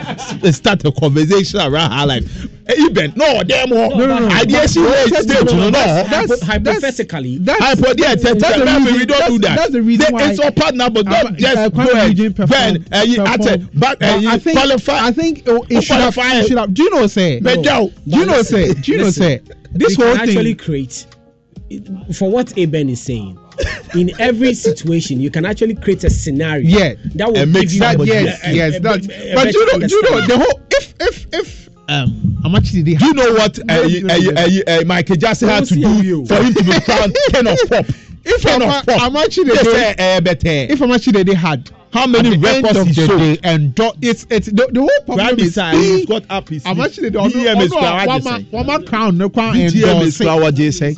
start a conversation around her life. Even no them home. No, no, no, ideation station. No, that's hypothetically. That's, that's, that's, that's, that's the reason, we don't do that. That's the reason they, why it's all partner, but not just go then. I think it should have. Should have. Do you know say? Do you know say? Do you know say? This whole can actually thing. Create, for what Aben is saying, in every situation, you can actually create a scenario. Yeah, that will make you. That, yes, a, yes, a, that. A, a, but you know, you know, the whole. If, if, if. Um, how much did he have? You know what? Uh, uh, uh, uh, uh, Michael just had to do you. For him to be crowned king of pop. If how much did they, yes, they uh, but, uh, if how much did they had? How many records of the day and do, it's it's the, the whole problem is he got up his I'm actually the only one man crown no crown and what they say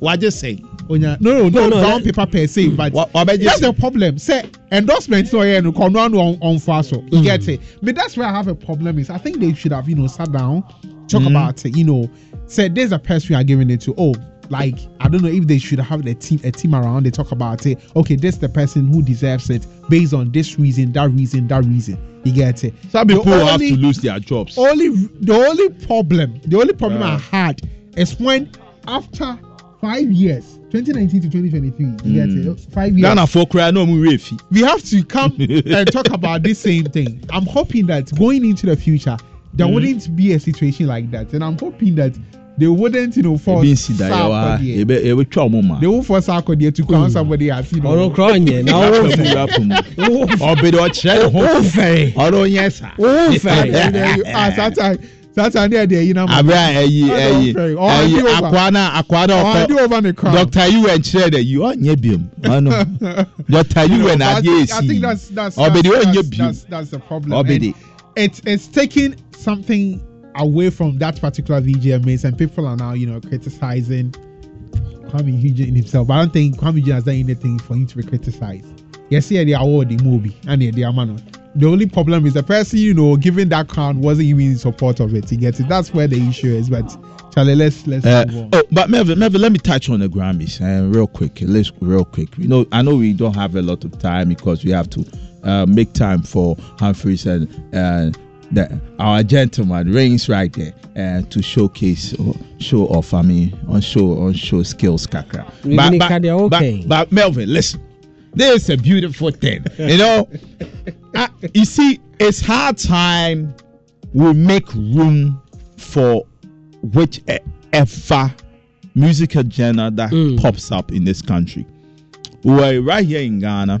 what they say no no no brown paper per se but that's the problem say endorsements or no come on on fast you get it but that's where I have a problem is I think they should have you know sat down talk mm. about it you know said there's a person we are giving it to oh. Like I don't know if they should have a team, a team around. They talk about it. Okay, this is the person who deserves it based on this reason, that reason, that reason. You get it. Some people only, have to lose their jobs. Only the only problem, the only problem yeah. I had is when after five years, twenty nineteen to twenty twenty-three, you mm. get it. Five years. We have to come and talk about this same thing. I'm hoping that going into the future, there mm. wouldn't be a situation like that, and I'm hoping that. They wouldn't, you know, force somebody. They won't force somebody to crown somebody as you know. Or crown you. Now, or be the chair. Or oh yes, sir. That's that's an idea, you know. Abe, aye, aye, aye. Akwana, Akwana. Do over the crown. Doctor, you and chair that you are nyebim. I know. Doctor, you and I think that's that's that's that's the problem. It's it's taking something away from that particular V G M As and people are now, you know, criticizing Kwame Eugene himself. I don't think Kwame Eugene has done anything for him to be criticized. Yes, yeah, they award the movie and they are man. The only problem is the person, you know, giving that crown wasn't even in support of it. He gets it. That's where the issue is. But Charlie, let's let's uh, move on. Oh, but Melvin, Melvin, let me touch on the Grammys uh, real quick. Let's real quick. You know, I know we don't have a lot of time because we have to uh, make time for Humphreys and. Uh, The, our gentleman Reigns right there uh, to showcase or show off. I mean, on show on show skills, Kakra. But, but, okay. but, but Melvin, listen, this is a beautiful thing, you know. uh, you see, it's hard time we make room for whichever musical genre that mm. pops up in this country. We're right here in Ghana.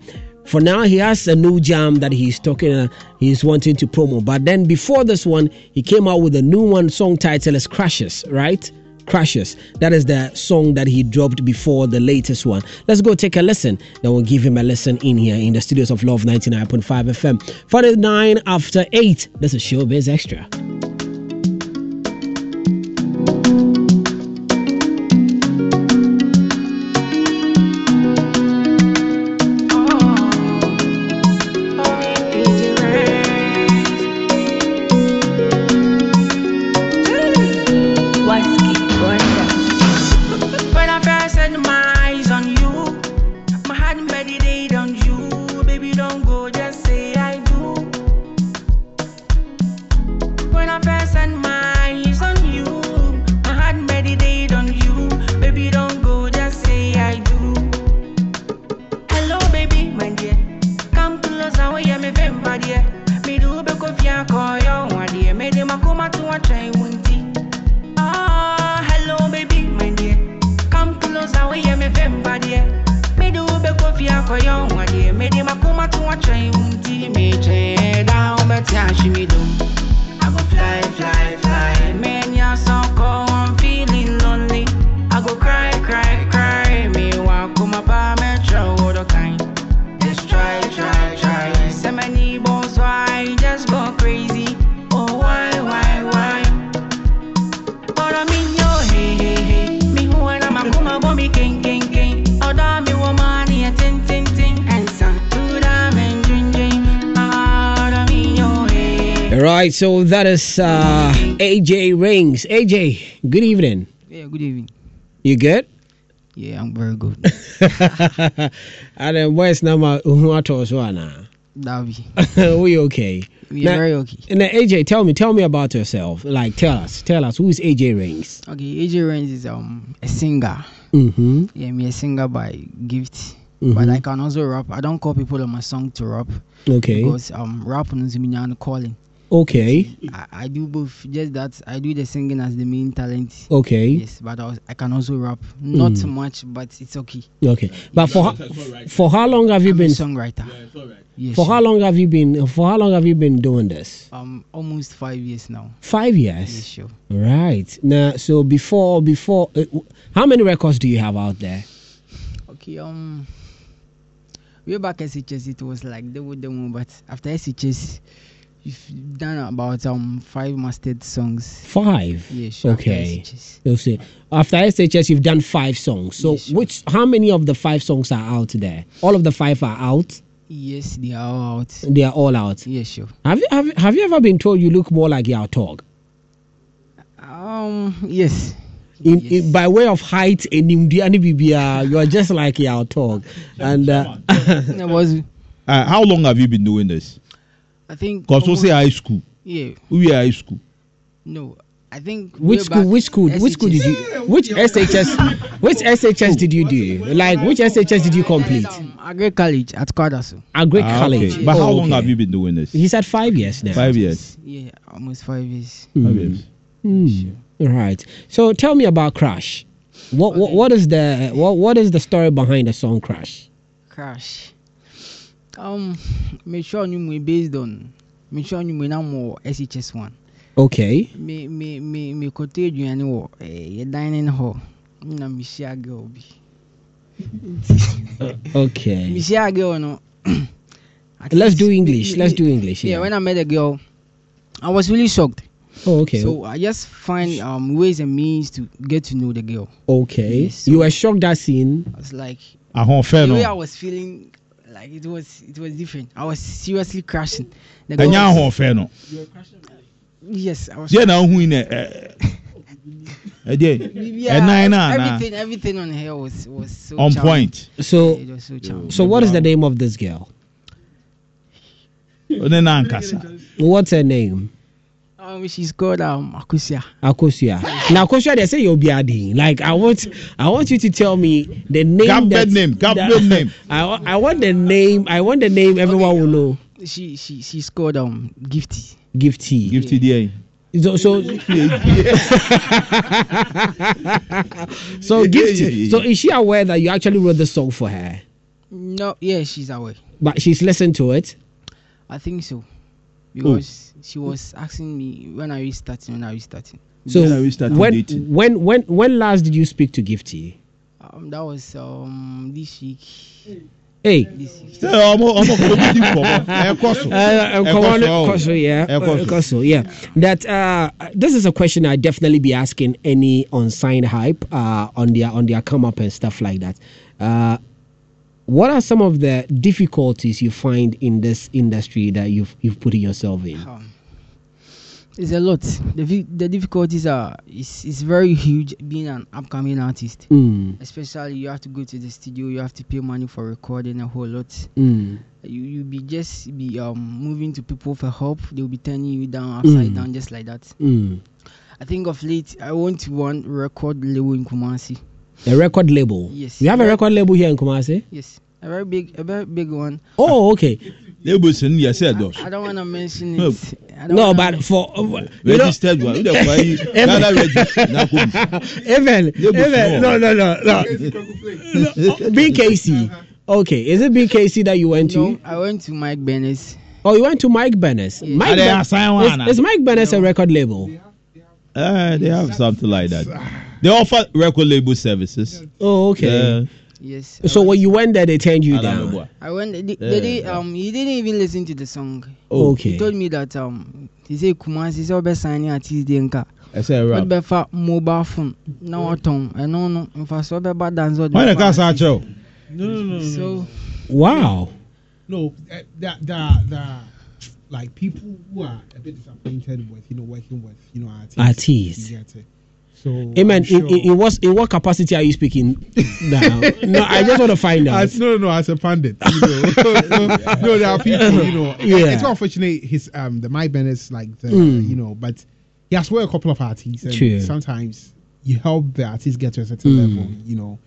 For now, he has a new jam that he's talking, uh, he's wanting to promo. But then before this one, he came out with a new one. Song title is Crashes, right? Crashes. That is the song that he dropped before the latest one. Let's go take a listen. Then we'll give him a listen in here in the studios of Love ninety-nine point five F M. forty-nine after eight. This is Showbiz Extra. Right, so that is uh, A J Reigns. A J, good evening. Yeah, good evening. You good? Yeah, I'm very good. And then where's number Uhuatoswana? Davi. We okay? We are very okay. Now, A J, tell me, tell me about yourself. Like, tell us, tell us, who is A J Reigns? Okay, A J Reigns is um a singer. Mm-hmm. Yeah, me a singer by gift. Mm-hmm. But I can also rap. I don't call people on my song to rap. Okay. Because um rap is me calling. Okay. I, I do both. Just that I do the singing as the main talent. Okay. Yes, but I, was, I can also rap. Not mm. much, but it's okay. Okay. But for how, for how long have you I'm been a songwriter? Yeah, right. Yes. For sure. How long have you been? For how long have you been doing this? Um, almost five years now. Five years. Yes, sure. Right now, so before before, uh, how many records do you have out there? Okay. Um. Way back S H S, it was like they would demo, but after S H S. You've done about um five mastered songs. Five? Yeah, sure. Okay. You'll see. After S H S, you've done five songs. So, yeah, sure. Which? How many of the five songs are out there? All of the five are out? Yes, they are all out. They are all out? Yeah, sure. Have you have, have you ever been told you look more like Yaw Tog? Um, yes. In, yes. In, by way of height, you are just like Yaw Tog. And uh, uh, how long have you been doing this? I think because we say high school. Yeah. We are high school. No. I think which school which school S H S. Which school did you which S H S which S H S did you do? Like which S H S did you complete? Um, Agri College at Kwadasu. Agri ah, College. Okay. But how oh, long okay. have you been doing this? He said five years now. Five years. Yeah, almost five years. Mm. Five years. Mm. Sure. Right. So tell me about Crash. What okay. what what is the what what is the story behind the song Crash? Crash. Um, make sure you based on make sure you now more S H S one. Okay. Me me me me cottage and wo a dining hall. Na me see a girl be. Okay. Me see a girl no. Let's do English. Let's do English. Yeah. yeah, when I met a girl, I was really shocked. Oh, okay. So I just find um ways and means to get to know the girl. Okay. Yes, so you were shocked that scene. I was like, I won't fail the way I was feeling. Like it was, it was different. I was seriously crashing. The girl was, you were crashing. Yes, I was. Yeah, now who in there? Yeah, everything, everything on her was was so on charming. Point. So, yeah, so, so what is the name of this girl? What's her name? Um, she's called um Akosia. Akosia. Now, Akosia, they say you'll be adding. Like, I want, I want you to tell me the name. Camp that name. Camp that name. I, I want the name. I want the name. Everyone okay. will know. She, she, she's called um Gifty. Gifty. Gifty yeah. D A. So, so, so Gifty. So, is she aware that you actually wrote the song for her? No. Yeah, she's aware. But she's listened to it. I think so. Because oh. she was asking me when are we starting, when are we starting. So when, are we starting when, when when when last did you speak to Gifty? Um, that was um this week. Hey, this week. yeah. That uh this is a question I definitely be asking any unsigned hype uh on their on their come up and stuff like that. Uh What are some of the difficulties you find in this industry that you've you've put yourself in? Um, it's a lot. The the difficulties are it's, it's very huge being an upcoming artist. Mm. Especially you have to go to the studio, you have to pay money for recording a whole lot. Mm. You you be just be um moving to people for help. They'll be turning you down upside mm. down just like that. Mm. I think of late I want to one record label in Kumasi. A record label. Yes. You have a record label here in Kumasi? Yes. A very big a very big one. Oh, okay. Labels in yes, I don't want to mention it. No, but for registered one. Even even no no no no. B K C. Okay. Is it B K C that you went to? No, I went to Mike Bennis. Oh, you went to Mike Bennis. Yeah. Mike Bennis. Is, is Mike Bennis no. a record label? Uh, they have something like that. They offer record label services. Oh, okay. Yeah. Yes. So when you went there, they turned you I down. I went. They, they, they, um, he didn't even listen to the song. Oh, okay. He told me that um, he said Kumasi is our best signing at his denka. I said right. What better mobile phone? Now what time? I no no. In fact, what better dance? Why the car such a? No no no. So wow. No, that that that. Like people who are a bit disappointed with you know working with you know artists. Artists. So amen. Sure. In, in, in what in what capacity are you speaking now? No, I just want to find out. As, no, no, no, as a pundit. You know. no, no, there are people. You know, yeah. It's unfortunate. His um, the Mike Bennis like the mm. you know, but he has worked a couple of artists, and True. sometimes you help the artists get to a certain mm. level. You know,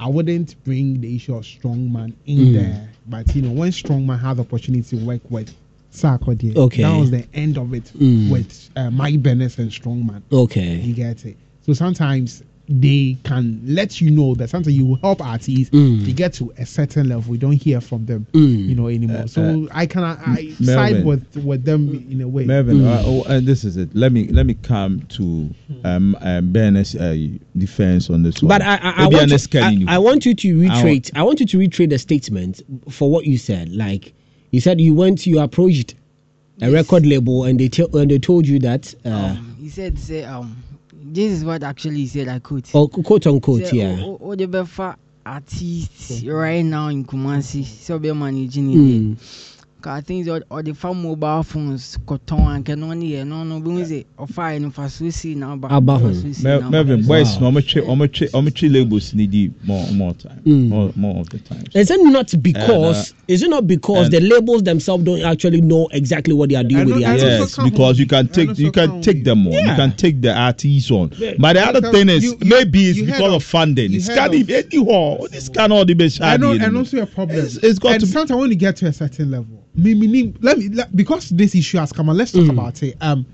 I wouldn't bring the issue of Strongman in mm. there, but you know, when Strongman had the opportunity to work with. Okay. That was the end of it mm. with uh, Mike Bennis and Strongman. Okay. You get it. So sometimes they can let you know that sometimes you help artists mm. to get to a certain level. We don't hear from them, mm. you know, anymore. Uh, so uh, I can I, I side with, with them in a way. Melvin, mm. uh, oh, and this is it. Let me let me come to um, um Bennis uh, defense on this one. But I I, I, want, you, I, I want you to reiterate. I, I want you to reiterate the statement for what you said, like. You said you went, you approached a yes. record label, and they te- and they told you that. Uh, um, he said, "Say um, this is what actually he said I could." Oh, quote unquote, said, yeah. Oh, oh, the best artists right now in Kumasi, so be managing it. Mm. I think that all the farm mobile phones, cotton and can only no no we say offer in for Susi now but Melvin boys no much much much labels need more more time mm. more more of the time. So. Is it not because and, uh, is it not because the labels themselves don't actually know exactly what they are doing with the artists? Yes, so because you can take you can take them on. Yeah. You can take the artists on. Yeah. But the other so thing is you, you, maybe it's because of funding. It's kind of this can all the best. I know and also a problem. It's got to sometimes when you get to a certain level. Me, me, let me let, because this issue has come on. Let's talk mm. about it. Um,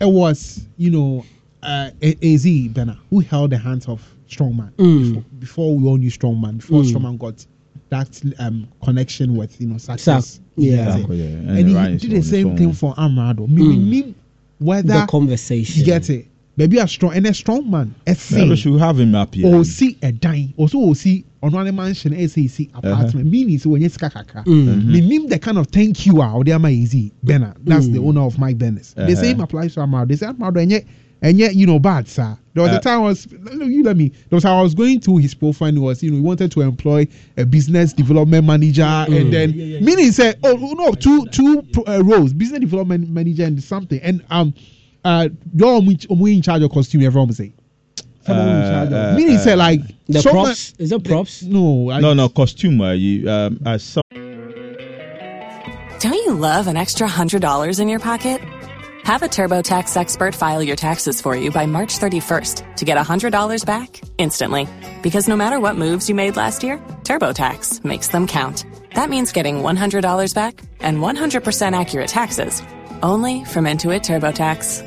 it was you know, uh, A Z Benner who held the hands of Strongman mm. before, before we all knew Strongman. Before mm. Strongman got that um connection with you know success. Sac- yeah. yeah, and, and he right, did so the same thing for Amerado. Me, mm. me, whether the conversation. You get it. Maybe a strong and a strong man. A thing. Should have him up here. Or see a dime. Also, or see on one mansion. A see apartment. Meaning, so when you skaka kaka, they name the kind of thank you out there. My easy Benner. That's mm. the owner of Mike Bennis. Uh-huh. The same applies to Amarado. They say Amarado and yet and yet you know bad sir. There was uh, a time I was you let me. There was I was going to his profile. And he was you know he wanted to employ a business development manager mm. and then yeah, yeah, yeah. meaning he said oh no two two uh, roles business development manager and something and um. Uh, you're in charge of costume, everyone will say. Someone uh, in charge of. Uh, Meaning, uh, say, like. The someone, props? Is it props? The, no. I no, no, costume. Uh, you, um, I saw. Don't you love an extra one hundred dollars in your pocket? Have a TurboTax expert file your taxes for you by March thirty-first to get one hundred dollars back instantly. Because no matter what moves you made last year, TurboTax makes them count. That means getting one hundred dollars back and one hundred percent accurate taxes only from Intuit TurboTax.